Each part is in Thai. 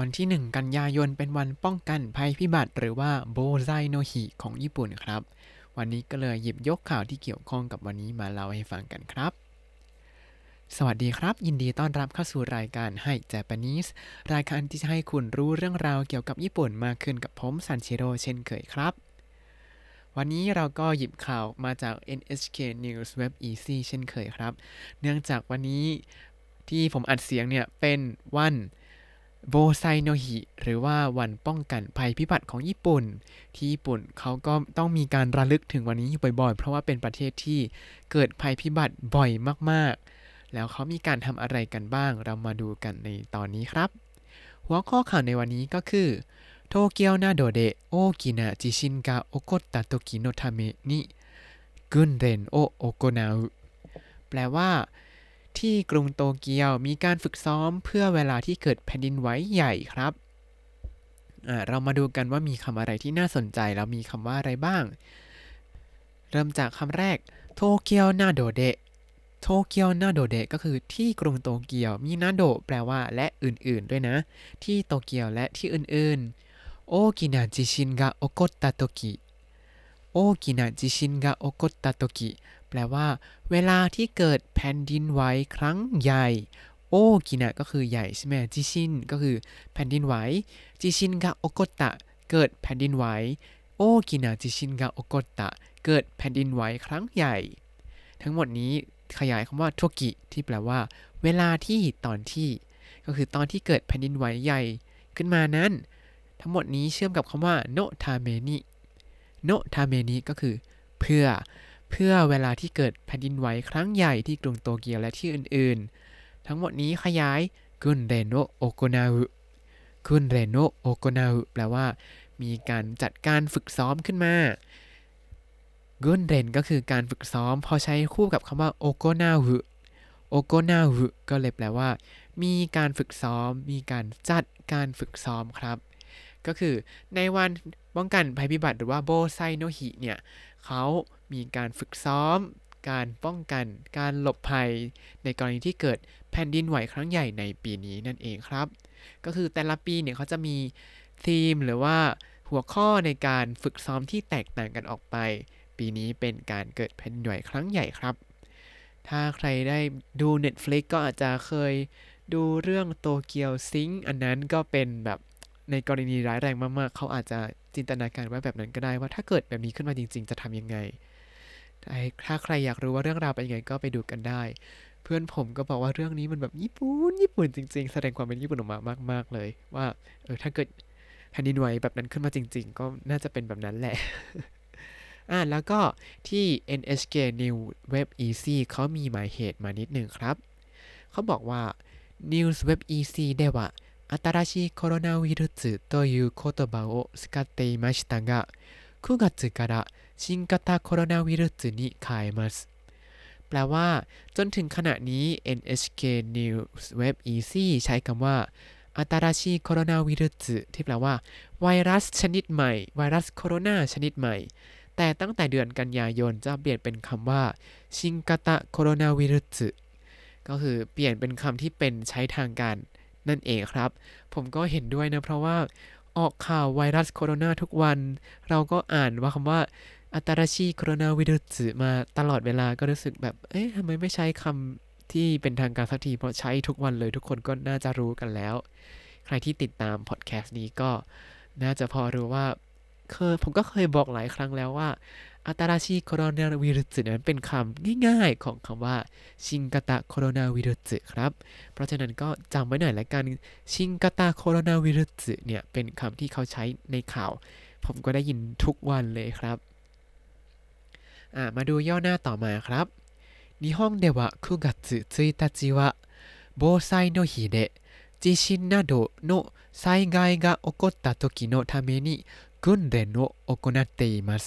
วันที่1กันยายนเป็นวันป้องกันภัยพิบัติหรือว่าโบไซโนฮิของญี่ปุ่นครับวันนี้ก็เลยหยิบยกข่าวที่เกี่ยวข้องกับวันนี้มาเล่าให้ฟังกันครับสวัสดีครับยินดีต้อนรับเข้าสู่รายการให้เจแปนิสรายการที่จะให้คุณรู้เรื่องราวเกี่ยวกับญี่ปุ่นมากขึ้นกับผมซันชิโร่เช่นเคยครับวันนี้เราก็หยิบข่าวมาจาก NHK News Web Easy เช่นเคยครับเนื่องจากวันนี้ที่ผมอัดเสียงเนี่ยเป็นวันโบไซโนฮิหรือว่าวันป้องกันภัยพิบัติของญี่ปุ่นที่ญี่ปุ่นเขาก็ต้องมีการระลึกถึงวันนี้อยู่บ่อยๆเพราะว่าเป็นประเทศที่เกิดภัยพิบัติบ่อยมากๆแล้วเขามีการทำอะไรกันบ้างเรามาดูกันในตอนนี้ครับหัวข้อข่าวในวันนี้ก็คือโตเกียวนาโดเดโอกินาจิชินกาโอโกตะโตกิโนทาเมนิกุนเรนโอโอโกนาอุแปลว่าที่กรุงโตเกียวมีการฝึกซ้อมเพื่อเวลาที่เกิดแผ่นดินไหวใหญ่ครับเรามาดูกันว่ามีคำอะไรที่น่าสนใจแล้วมีคำว่าอะไรบ้างเริ่มจากคำแรกโตเกียวนาโดเดะโตเกียวนาโดเดะก็คือที่กรุงโตเกียวมีนาโดแปลว่าและอื่นๆด้วยนะที่โตเกียวและที่อื่นๆโอกินาจิชินกะโอโกตะโตกิโอกินาจิชินกะโอโกตะโตกิแปลว่าเวลาที่เกิดแผ่นดินไหวครั้งใหญ่โอกินะก็คือใหญ่ใช่ไหมจิชินก็คือแผ่นดินไหวจิชินกะโอโกตะเกิดแผ่นดินไหวโอกินะจิชินกะโอโกตะเกิดแผ่นดินไหวครั้งใหญ่ทั้งหมดนี้ขยายคำว่าโทกิที่แปลว่าเวลาที่ตอนที่ก็คือตอนที่เกิดแผ่นดินไหวใหญ่ขึ้นมานั้นทั้งหมดนี้เชื่อมกับคำว่าโนทาเมนิโนทาเมนิก็คือเพื่อเวลาที่เกิดแผ่นดินไหวครั้งใหญ่ที่กรุงโตเกียวและที่อื่นๆทั้งหมดนี้ขยายกุนเรโนะโอโกนาอุกุนเรโนะโอโกนาอุแปลว่ามีการจัดการฝึกซ้อมขึ้นมากุนเรนก็คือการฝึกซ้อมพอใช้คู่กับคำว่าโอโกนาอุโอโกนาอุก็เลยแปลว่ามีการฝึกซ้อมมีการจัดการฝึกซ้อมครับก็คือในวันป้องกันภัยพิบัติหรือว่าโบไซโนฮิเนี่ยเขามีการฝึกซ้อมการป้องกันการหลบภัยในกรณีที่เกิดแผ่นดินไหวครั้งใหญ่ในปีนี้นั่นเองครับก็คือแต่ละปีเนี่ยเขาจะมีธีมหรือว่าหัวข้อในการฝึกซ้อมที่แตกต่างกันออกไปปีนี้เป็นการเกิดแผ่นดินไหวครั้งใหญ่ครับถ้าใครได้ดู Netflix ก็อาจจะเคยดูเรื่อง Tokyo Sing อันนั้นก็เป็นแบบในกรณีร้ายแรงมากๆเขาอาจจะจินตนาการไว้แบบนั้นก็ได้ว่าถ้าเกิดแบบนี้ขึ้นมาจริงๆจะทำยังไงถ้าใครอยากรู้ว่าเรื่องราวเป็นยังไงก็ไปดูกันได้เพื่อนผมก็บอกว่าเรื่องนี้มันแบบญี่ปุ่นจริงๆแสดงความเป็นญี่ปุ่นออกมามากๆเลยว่าถ้าเกิดแผ่นดินไหวแบบนั้นขึ้นมาจริงๆก็น่าจะเป็นแบบนั้นแหละแล้วก็ที่ NHK News Web Easy เขามีหมายเหตุมานิดนึงครับเขาบอกว่า News Web Easy では新しいコロナウイルスという言葉を使っていましたが9月から新型コロナウイルスに変えますแปลว่าจนถึงขณะนี้ NHK News Web Easy ใช้คำว่า新しいコロナウイルスที่แปลว่าไวรัสชนิดใหม่ไวรัสโคโรนาชนิดใหม่แต่ตั้งแต่เดือนกันยายนจะเปลี่ยนเป็นคำว่าชินกาตะโคโรนาไวรัสก็คือเปลี่ยนเป็นคำที่เป็นใช้ทางการนั่นเองครับผมก็เห็นด้วยนะเพราะว่าออกข่าวไวรัสโคโรนาทุกวันเราก็อ่านว่าคำว่าอัตราชีโคโรนาไวรัสมาตลอดเวลาก็รู้สึกแบบทำไมไม่ใช้คำที่เป็นทางการสักทีเพราะใช้ทุกวันเลยทุกคนก็น่าจะรู้กันแล้วใครที่ติดตามพอดแคสต์นี้ก็น่าจะพอรู้ว่าผมก็เคยบอกหลายครั้งแล้วว่าอัตราชีโคโรนาไวรัสนั้นเป็นคำง่ายๆของคำว่าชิงกะตะโคโรนาไวรัสครับเพราะฉะนั้นก็จำไว้หน่อยละกันชิงกะตะโคโรนาไวรัสเนี่ยเป็นคำที่เขาใช้ในข่าวผมก็ได้ยินทุกวันเลยครับมาดูย่อหน้าต่อมาครับญี่ปุ่นでは9月1日は防災の日で地震などの災害が起こった時のために訓練を行っています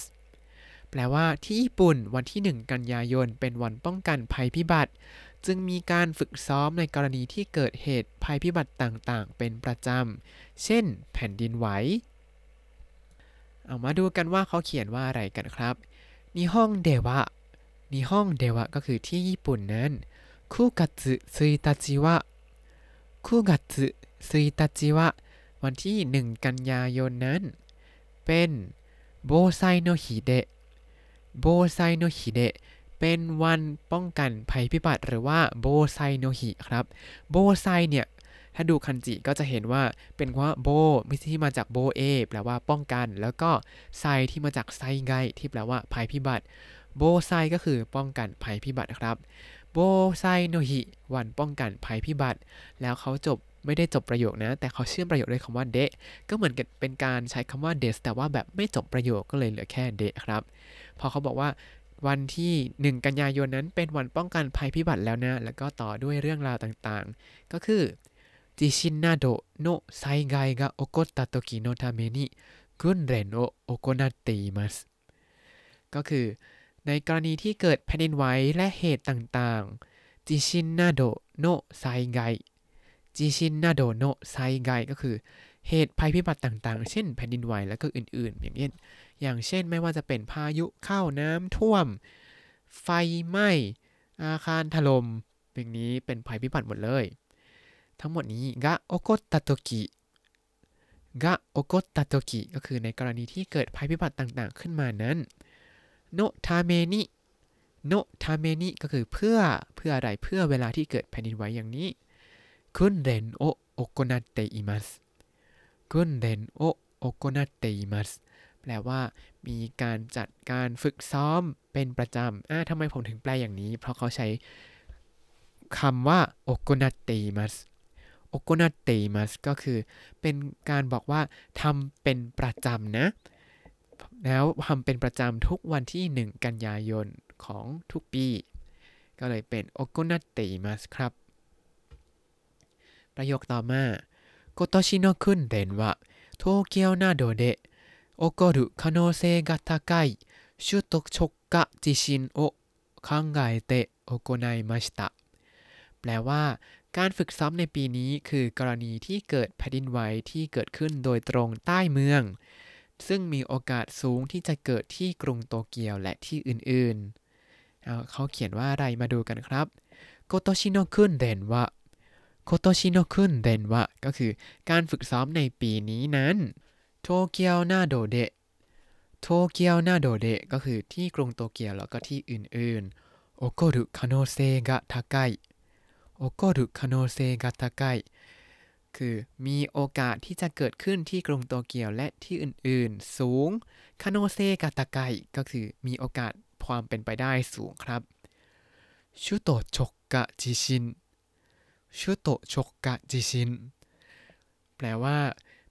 แปลว่าที่ญี่ปุ่นวันที่1กันยายนเป็นวันป้องกันภัยพิบัติจึงมีการฝึกซ้อมในกรณีที่เกิดเหตุภัยพิบัติต่างๆเป็นประจำเช่นแผ่นดินไหวเอามาดูกันว่าเขาเขียนว่าอะไรกันครับนิฮงเดวะก็คือที่ญี่ปุ่นนั้น9月1日はวันที่1กันยายนนั้นเป็นโบไซโนฮิเดะโบไซโนฮิเดะเป็นวันป้องกันภัยพิบัติหรือว่าโบไซโนฮิครับโบไซเนี่ยถ้าดูคันจิก็จะเห็นว่าเป็นว่าโบที่มาจากโบเอแปลว่าป้องกันแล้วก็ไซที่มาจากไซไกที่แปลว่าภัยพิบัติโบไซก็คือป้องกันภัยพิบัติครับโบไซโนฮิวันป้องกันภัยพิบัติแล้วเขาจบไม่ได้จบประโยคนะแต่เขาเชื่อมประโยคด้วยคำว่าเดะก็เหมือนกับเป็นการใช้คำว่าเดสแต่ว่าแบบไม่จบประโยคก็เลยเหลือแค่เดะครับพอเขาบอกว่าวันที่1กันยายนนั้นเป็นวันป้องกันภัยพิบัติแล้วนะแล้วก็ต่อด้วยเรื่องราวต่างๆก็คือ地震などの災害が起こった時のために訓練を行っていますก็คือในกรณีที่เกิดแผ่นดินไหวและเหตุต่างๆ地震などの災害地震などの災害ก็คือเหตุภัยพิบัติต่างๆเช่นแผ่นดินไหวและก็อื่นๆอย่างเช่นไม่ว่าจะเป็นพายุเข้าน้ำท่วมไฟไหม้อาคารถล่มอย่างนี้เป็นภัยพิบัติหมดเลยทั้งหมดนี้が起こったときが起こったときก็คือในกรณีที่เกิดภัยพิบัติต่างๆขึ้นมานั้นโนทาเมนิโนทาเมนิก็คือเพื่ออะไรเพื่อเวลาที่เกิดแผ่นดินไหวอย่างนี้คุนเรนโอโอโกนาเตอิมัสคุนเรนโอโอโกนาเตอิมัสแปลว่ามีการจัดการฝึกซ้อมเป็นประจำทำไมผมถึงแปลอย่างนี้เพราะเขาใช้คำว่าโอโกนาเตอิมัสโอโกนาเตมัสก็คือเป็นการบอกว่าทำเป็นประจำนะแล้วทำเป็นประจำทุกวันที่1กันยายนของทุกปีก็เลยเป็นโอโกนาเตมัสครับประโยคต่อมา今年の訓練は東京などで起こる可能性が高い首都直下地震を考えて行いましたแปลว่าการฝึกซ้อมในปีนี้คือกรณีที่เกิดแผ่นดินไหวที่เกิดขึ้นโดยตรงใต้เมืองซึ่งมีโอกาสสูงที่จะเกิดที่กรุงโตเกียวและที่อื่นๆเขาเขียนว่าอะไรมาดูกันครับโคโตชิโนะคุนเดนวะโคโตชิโนะคุนเดนวะก็คือการฝึกซ้อมในปีนี้นั้นโตเกียวนาโดเดะโตเกียวนาโดเดะก็คือที่กรุงโตเกียวแล้วก็ที่อื่นๆโอโกรุคาโนเซกะทาไกโอโกรุคาโนเซกะทาไกคือมีโอกาสที่จะเกิดขึ้นที่กรุงโตเกียวและที่อื่นๆสูงคาโนเซกะทาไกก็คือมีโอกาสความเป็นไปได้สูงครับชุโตะชกกะจิชินชุโตะชกกะจิชินแปลว่า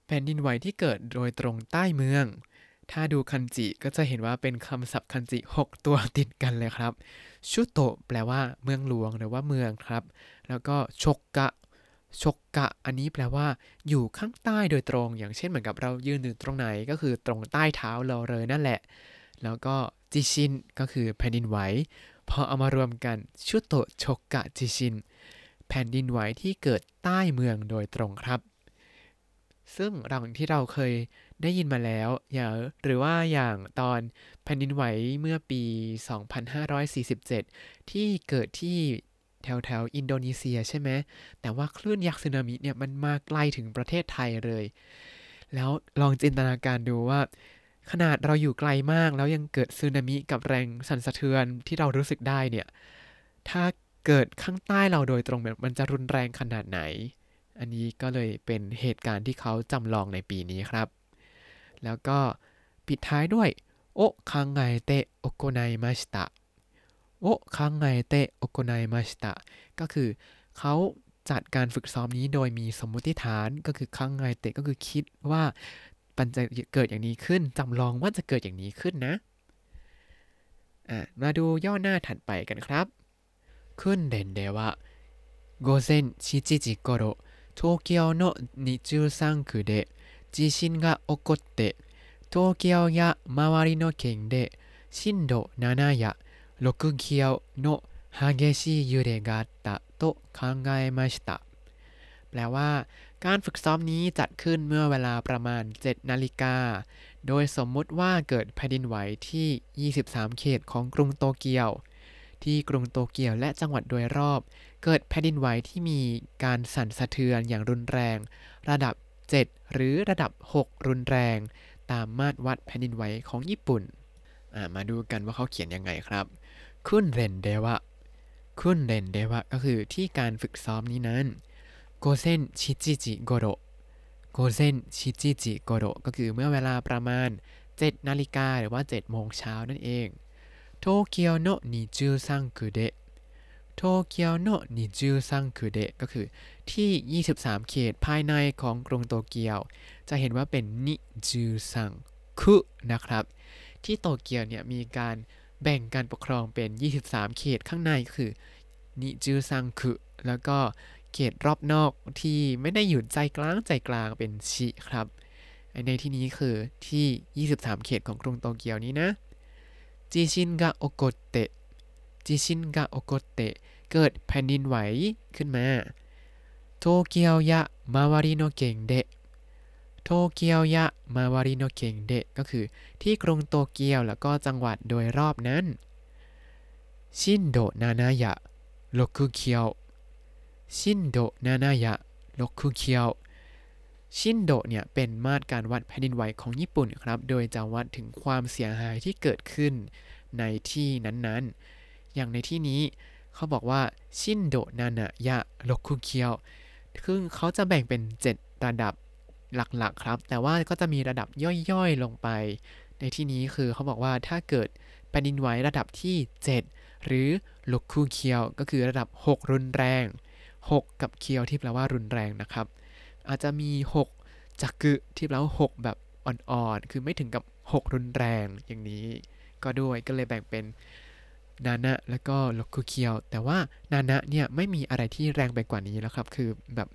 แผ่นดินไหวที่เกิดโดยตรงใต้เมืองถ้าดูคันจิก็จะเห็นว่าเป็นคำศัพท์คันจิ6ตัวติดกันเลยครับชุโตะแปลว่าเมืองหลวงหรือว่าเมืองครับแล้วก็ชกกะอันนี้แปลว่าอยู่ข้างใต้โดยตรงอย่างเช่นเหมือนกับเรายืนอยู่ตรงไหนก็คือตรงใต้เท้าเราเลยนั่นแหละแล้วก็จิชินก็คือแผ่นดินไหวพอเอามารวมกันชุโตะชกกะจิชินแผ่นดินไหวที่เกิดใต้เมืองโดยตรงครับซึ่งเราที่เราเคยได้ยินมาแล้วหรือว่าอย่างตอนแผ่นดินไหวเมื่อปี 2547 ที่เกิดที่แถวอินโดนีเซียใช่ไหมแต่ว่าคลื่นยักษ์สึนามิเนี่ยมันมาไกลถึงประเทศไทยเลยแล้วลองจินตนาการดูว่าขนาดเราอยู่ไกลมากแล้วยังเกิดสึนามิกับแรงสั่นสะเทือนที่เรารู้สึกได้เนี่ยถ้าเกิดข้างใต้เราโดยตรงมันจะรุนแรงขนาดไหนอันนี้ก็เลยเป็นเหตุการณ์ที่เขาจำลองในปีนี้ครับแล้วก็ปิดท้ายด้วยโอคังไงเตะโอโกไนมาชิตะโอคังไงเตะโอโกไนมาชิตะก็คือเขาจัดการฝึกซ้อมนี้โดยมีสมมติฐานก็คือคังไงเตะก็คือคิดว่ามันจะเกิดอย่างนี้ขึ้นจำลองว่าจะเกิดอย่างนี้ขึ้นนะมาดูย่อหน้าถัดไปกันครับขึ้นเด่นเดวะ午前7時頃東京の23区で地震が起こって、東京や周りの県で震度7や6強の激しい揺れがあったと考えました。แปลว่าการฝึกซ้อมนี้จัดขึ้นเมื่อเวลาประมาณ 7:00 น.โดยสมมุติว่าเกิดแผ่นดินไหวที่23เขตของกรุงโตเกียวที่กรุงโตเกียวและจังหวัดโดยรอบเกิดแผ่นดินไหวที่มีการสั่นสะเทือนอย่างรุนแรงระดับ 7หรือระดับ6รุนแรงตามมาตรวัดแผ่นดินไหวของญี่ปุ่นมาดูกันว่าเขาเขียนยังไงครับคุณเรนเดวะคุณเรนเดวะก็คือที่การฝึกซ้อมนี้นั้นโกเซนชิจิจิโกโรโกเซนชิจิจิโกโรก็คือเมื่อเวลาประมาณ7นาฬิกาหรือว่า7โมงเช้านั่นเองโตเกียวโนะ23คุเดะโตเกียวโนะ23คุเดะก็คือที่23เขตภายในของกรุงโตเกียวจะเห็นว่าเป็นนิจูซังคุนะครับที่โตเกียวเนี่ยมีการแบ่งการปกครองเป็น23เขตข้างในก็คือนิจูซังคุแล้วก็เขตรอบนอกที่ไม่ได้อยู่ใจกลางเป็นชิครับในที่นี้คือที่23เขตของกรุงโตเกียวนี้นะจิชินกะโอโกเตะจิชินกะโอโกเตะเกิดแผ่นดินไหวขึ้นมาโตเกียวยะมาวาริโนเกงเดะโตเกียวยะมาวาริโนเกงเดะก็คือที่กรุงโตเกียวแล้วก็จังหวัดโดยรอบนั้นชินโดนานายะโรคุเคียวชินโดนานายะโรคุเคียวชินโดเนี่ยเป็นมาตรการวัดแผ่นดินไหวของญี่ปุ่นครับโดยจะวัดถึงความเสียหายที่เกิดขึ้นในที่นั้นๆอย่างในที่นี้เขาบอกว่าชินโดนานายะโรคุเคียวซึ่งเขาจะแบ่งเป็น7ระดับหลักๆครับแต่ว่าก็จะมีระดับย่อยๆลงไปในที่นี้คือเขาบอกว่าถ้าเกิดแผ่นดินไหวระดับที่7หรือโรคุเคียวก็คือระดับ6รุนแรง6กับเคียวที่แปลว่ารุนแรงนะครับอาจจะมี6จักกุที่แปลว่า6แบบอ่อนๆคือไม่ถึงกับ6รุนแรงอย่างนี้ก็ด้วยก็เลยแบ่งเป็นนานะแล้วก็โรคุเคียวแต่ว่านานะเนี่ยไม่มีอะไรที่แรงไปกว่านี้แล้วครับคือแบบ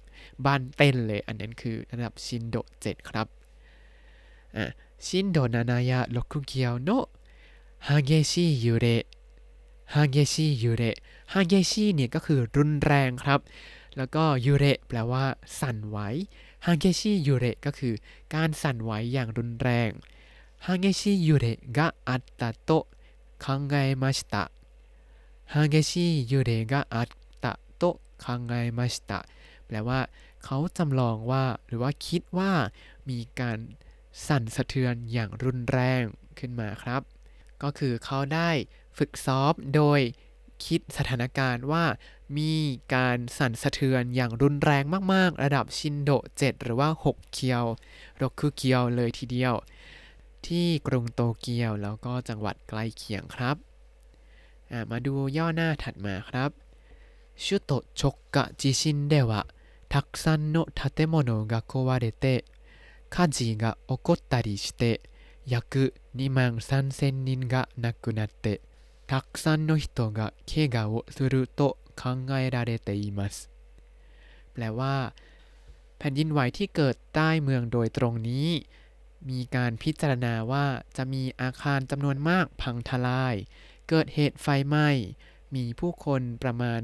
บ้านเต้นเลยอันนั้นคือระดับชินโด7ครับชินโดนานายะโรคุเคียวโนฮาเกชิยูเรฮาเกชิยูเรฮาเกชิเนี่ยก็คือรุนแรงครับแล้วก็ยูเระแปลว่าสั่นไหวฮาเกชิยูเระก็คือการสั่นไหวอย่างรุนแรงฮาเกชิยูเระกะอัตตะโตคังเกะมาชิตะฮาเกชิยูเระกะอัตตะโตคังเกะมาชิตะแปลว่าเขาจำลองว่าหรือว่าคิดว่ามีการสั่นสะเทือนอย่างรุนแรงขึ้นมาครับก็คือเขาได้ฝึกซ้อมโดยคิดสถานการณ์ว่ามีการสั่นสะเทือนอย่างรุนแรงมากๆระดับชินโด7หรือว่า6เคียวโรคุเคียวเลยทีเดียวที่กรุงโตเกียวแล้วก็จังหวัดใกล้เคียงครับมาดูย่อหน้าถัดมาครับชุโตะชกกะจิชินเดวะทักซันโนะทาเตโมโนะกะโควาเรเตะคาจิกะโอโกตาริชิเตะยักษ์23,000นินกะนักกุนัตเตะたくさんの人が怪我をすると考えられていますแปลว่าแผ่นดินไหวที่เกิดใต้เมืองโดยตรงนี้มีการพิจารณาว่าจะมีอาคารจำนวนมากพังทลายเกิดเหตุไฟไหม้มีผู้คนประมาณ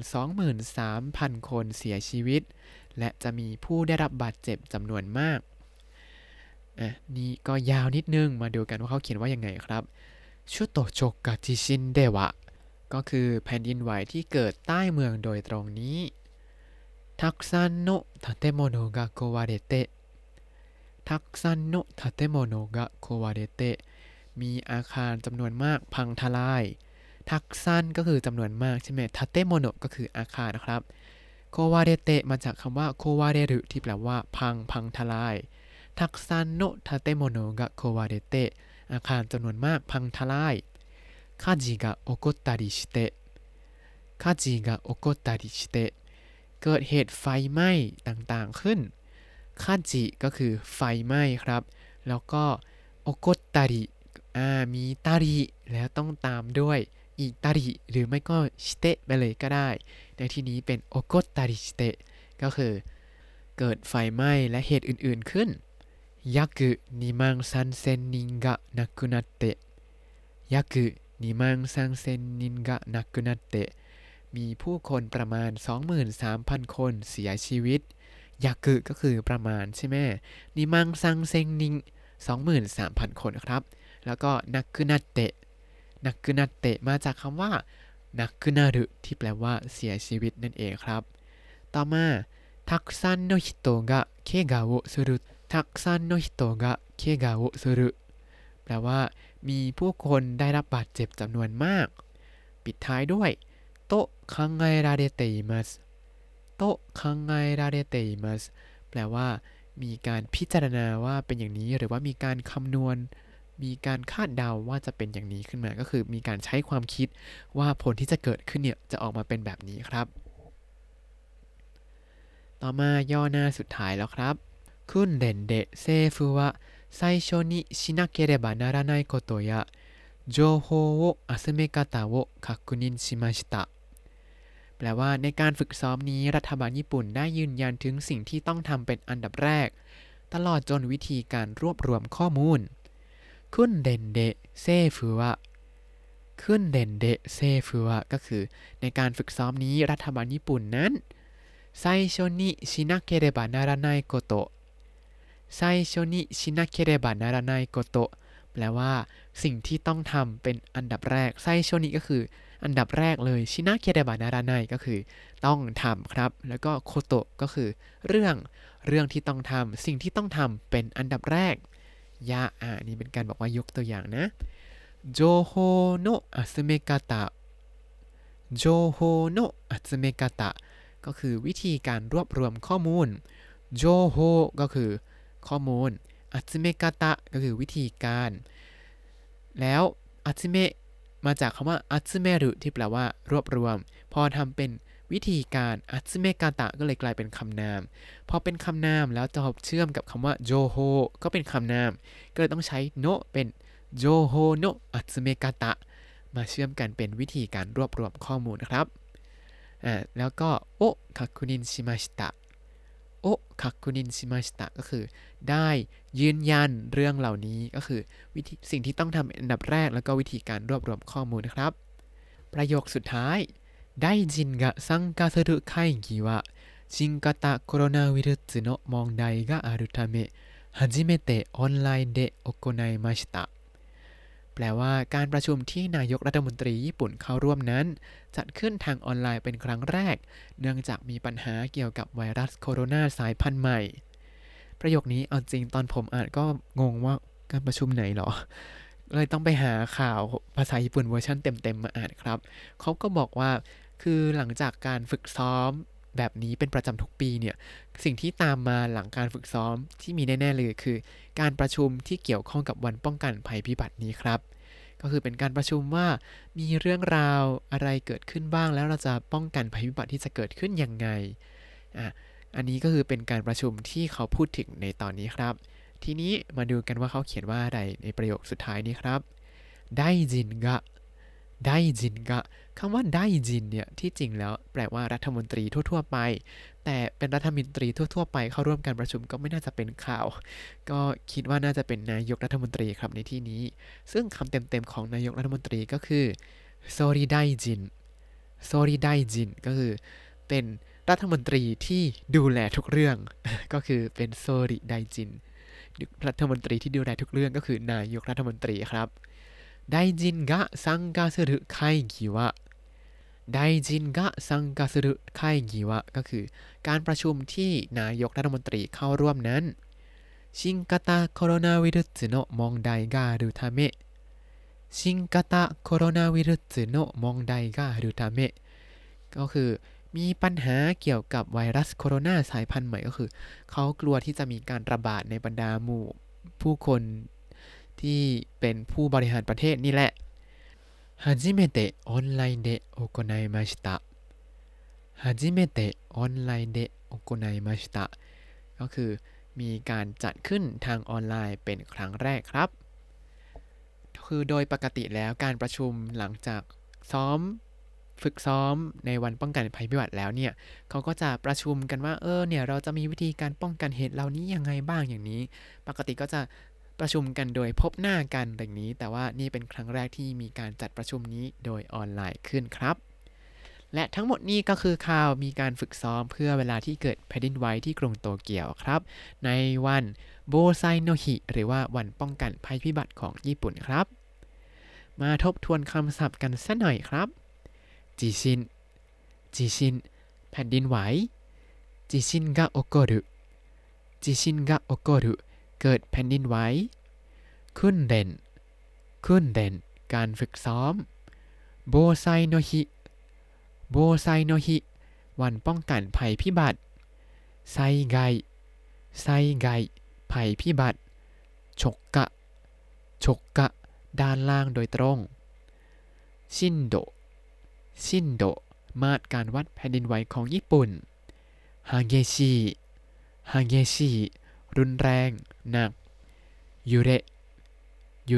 23,000 คนเสียชีวิตและจะมีผู้ได้รับบาดเจ็บจำนวนมากนี่ก็ยาวนิดนึงมาดูกันว่าเขาเขียนว่ายังไงครับชุโตโชกะจิชินเดวะก็คือแผ่นดินไหวที่เกิดใต้เมืองโดยตรงนี้ทักซันโนะทาเตโมโนะกะโควาเรเตะทักซันโนะทาเตโมโนะกะโควาเรเตะมีอาคารจำนวนมากพังทลายทักซันก็คือจำนวนมากใช่ไหมทาเตโมโนะก็คืออาคารนะครับโควาเรเตะมาจากคำว่าโควาเรรุที่แปลว่าพังทลายทักซันโนะทาเตโมโนะกะโควาเรเตะอาคารจำนวนมากพังทลายคาจิกะโอโกตาริชิเตะคาจิกะโอโกตาริชิเตะเกิดเหตุไฟไหม้ต่างๆขึ้นคาจิก็คือไฟไหม้ครับแล้วก็โอโกตาริมีตาริแล้วต้องตามด้วยอิตาริหรือไม่ก็ชิเตะไปเลยก็ได้ในที่นี้เป็นโอโกตาริชิเตะก็คือเกิดไฟไหม้และเหตุอื่นๆขึ้น約23,000人が亡くなって約23,000人が亡くなってมีผู้คนประมาณ 23,000 คนเสียชีวิตยักษ์ก็คือประมาณใช่ไหมนิมังซังเซงนิง 23,000 คนครับแล้วก็นักกุนัตเตะนักกุนัตเตะมาจากคำว่านักกุนารุที่แปลว่าเสียชีวิตนั่นเองครับต่อมาทักซันโนฮิโตะกะเคกะโอซุรุ ทักซันโนฮิโตะกะเคกาโอซึรุแปลว่ามีผู้คนได้รับบาดเจ็บจำนวนมากปิดท้ายด้วยโตคังไกราเดเตอิมัสโตคังไกราเดเตอิมัสแปลว่ามีการพิจารณาว่าเป็นอย่างนี้หรือว่ามีการคำนวณมีการคาดเดาว่าจะเป็นอย่างนี้ขึ้นมาก็คือมีการใช้ความคิดว่าผลที่จะเกิดขึ้นเนี่ยจะออกมาเป็นแบบนี้ครับต่อมาย่อหน้าสุดท้ายแล้วครับ訓練で政府は最初にしなければならないことや情報を集め方を確認しましたแปลว่าในการฝึกซ้อมนี้รัฐบาลญี่ปุ่นได้ยืนยันถึงสิ่งที่ต้องทำเป็นอันดับแรกตลอดจนวิธีการรวบรวมข้อมูล訓練で政府は訓練で政府はก็คือในการฝึกซ้อมนี้รัฐบาลญี่ปุ่นนั้น最初にしなければならないこと最初にしなければならないことแปลว่าสิ่งที่ต้องทำเป็นอันดับแรกไซโชนิก็คืออันดับแรกเลยชินะเคเดบานาราไนก็คือต้องทำครับแล้วก็โคโตะก็คือเรื่องที่ต้องทำสิ่งที่ต้องทำเป็นอันดับแรกยะอันนี้เป็นการบอกว่ายกตัวอย่างนะโจโฮโนะอัตเมกาตะโจโฮโนะอัตเมกาตะก็คือวิธีการรวบรวมข้อมูลโจโฮก็คือข้อมูลอัตเมกาตะก็คือวิธีการแล้วอัตเมมาจากคำว่าอัตเมรุที่แปลว่ารวบรวมพอทำเป็นวิธีการอัตเมกาตะก็เลยกลายเป็นคำนามพอเป็นคำนามแล้วจะเชื่อมกับคำว่าโจโฮก็เป็นคำนามก็เลยต้องใช้โนะเป็นโจโฮโนะอัตเมกาตะมาเชื่อมกันเป็นวิธีการรวบรวมข้อมูลนะครับแล้วก็โอคักคุนินชิมาชิตะโอคักคุนินชิมาชิตะก็คือได้ยืนยันเรื่องเหล่านี้ก็คือวิธีสิ่งที่ต้องทำอันดับแรกแล้วก็วิธีการรวบรวมข้อมูลนะครับประโยคสุดท้ายไดจินกะซังกาสึรุไคกิวะจินกาตะโคโรนาไวรัสโนะมอนไดกะอารุทาเมะฮาจิเมเตะออนไลน์เดะโอโกไนมาชิตะแปลว่าการประชุมที่นายกรัฐมนตรีญี่ปุ่นเข้าร่วมนั้นจัดขึ้นทางออนไลน์เป็นครั้งแรกเนื่องจากมีปัญหาเกี่ยวกับไวรัสโคโรนาสายพันธุ์ใหม่ประโยคนี้เอาจริงตอนผมอ่านก็งงว่าการประชุมไหนหรอเลยต้องไปหาข่าวภาษาญี่ปุ่นเวอร์ชันเต็มๆมาอ่านครับเขาก็บอกว่าคือหลังจากการฝึกซ้อมแบบนี้เป็นประจำทุกปีเนี่ยสิ่งที่ตามมาหลังการฝึกซ้อมที่มีแน่ๆเลยคือการประชุมที่เกี่ยวข้องกับวันป้องกันภัยพิบัตินี้ครับก็คือเป็นการประชุมว่ามีเรื่องราวอะไรเกิดขึ้นบ้างแล้วเราจะป้องกันภัยพิบัติที่จะเกิดขึ้นยังไงอันนี้ก็คือเป็นการประชุมที่เขาพูดถึงในตอนนี้ครับทีนี้มาดูกันว่าเขาเขียนว่าอะไรในประโยคสุดท้ายนี้ครับไดจินกะไดจินกะคำว่าไดจินเนี่ยที่จริงแล้วแปลว่ารัฐมนตรีทั่วๆไปแต่เป็นรัฐมนตรีทั่วๆไปเข้าร่วมการประชุมก็ไม่น่าจะเป็นข่าวก็คิดว่าน่าจะเป็นนายกรัฐมนตรีครับในที่นี้ซึ่งคำเต็มๆของนายกรัฐมนตรีก็คือโซริไดจินโซริไดจินก็คือเป็นรัฐมนตรีที่ดูแลทุกเรื่องก็คือเป็นโซริไดจินรัฐมนตรีที่ดูแลทุกเรื่องก็คือนายกรัฐมนตรีครับไดจินกะซังกาสึรุไคกิวะไดจินกะซังกาสึรุไคกิวะก็คือการประชุมที่นายกรัฐมนตรีเข้าร่วมนั้นชินกาตะโคโรนาไวรัสโนะมอนไดกะอารุทาเมะชินกาตะโคโรนาไวรัสโนะมอนไดกะอารุทาเมะก็คือมีปัญหาเกี่ยวกับไวรัสโคโรนาสายพันธุ์ใหม่ก็คือเขากลัวที่จะมีการระบาดในบรรดาหมู่ผู้คนที่เป็นผู้บริหารประเทศนี่แหละฮาจิเมเตะออนไลน์เดะโอโกไนมาชิตะฮาจิเมเตะออนไลน์เดะโอโกไนมาชิตะก็คือมีการจัดขึ้นทางออนไลน์เป็นครั้งแรกครับคือโดยปกติแล้วการประชุมหลังจากฝึกซ้อมในวันป้องกันภัยพิบัติแล้วเนี่ยเขาก็จะประชุมกันว่าเนี่ยเราจะมีวิธีการป้องกันเหตุเหล่านี้ยังไงบ้างอย่างนี้ปกติก็จะประชุมกันโดยพบหน้ากันอย่างนี้แต่ว่านี่เป็นครั้งแรกที่มีการจัดประชุมนี้โดยออนไลน์ขึ้นครับและทั้งหมดนี้ก็คือข่าวมีการฝึกซ้อมเพื่อเวลาที่เกิดแผ่นดินไหวที่กรุงโตเกียวครับในวันโบไซโนฮิหรือว่าวันป้องกันภัยพิบัติของญี่ปุ่นครับมาทบทวนคำศัพท์กันสักหน่อยครับจิชินแผ่นดินไหวจิชินกะโอโกรุ จิชินกะโอโกรุเกิดแผ่นดินไหวคุนเด่นการฝึกซ้อมโบไซโนฮิวันป้องกันภัยพิบัติไซไกภัยพิบัติชกกะด้านล่างโดยตรงชินโดมาตรการวัดแผ่นดินไหวของญี่ปุ่นฮาเกชิรุนแรงหนักยู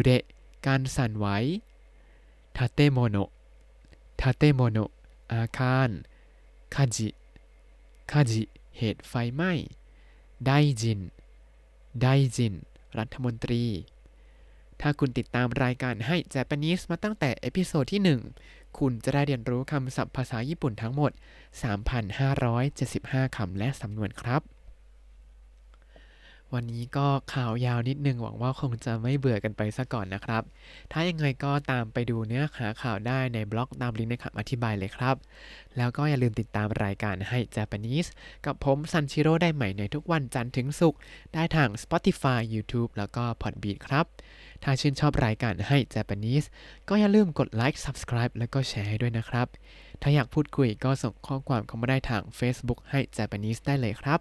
เระการสั่นไหวทาเตโมโนอาคารคาจิเหตุไฟไหม้ไดจินรัฐมนตรีถ้าคุณติดตามรายการให้ Japanese มาตั้งแต่เอพิโซดที่1คุณจะได้เรียนรู้คำศัพท์ภาษาญี่ปุ่นทั้งหมด 3,575 คำและสำนวนครับวันนี้ก็ข่าวยาวนิดนึงหวังว่าคงจะไม่เบื่อกันไปซะก่อนนะครับถ้ายังไงก็ตามไปดูเนื้อหาข่าวได้ในบล็อกตามลิงก์ในคำอธิบายเลยครับแล้วก็อย่าลืมติดตามรายการให้ Japanese กับผมซันชิโร่ได้ใหม่ในทุกวันจันทร์ถึงศุกร์ได้ทาง Spotify YouTube แล้วก็ Podcast ครับถ้าชื่นชอบรายการให้ Japanese ก็อย่าลืมกดไลค์ Subscribe แล้วก็แชร์ให้ด้วยนะครับถ้าอยากพูดคุยก็ส่งข้อความเข้ามาได้ทาง Facebook ให้ Japanese ได้เลยครับ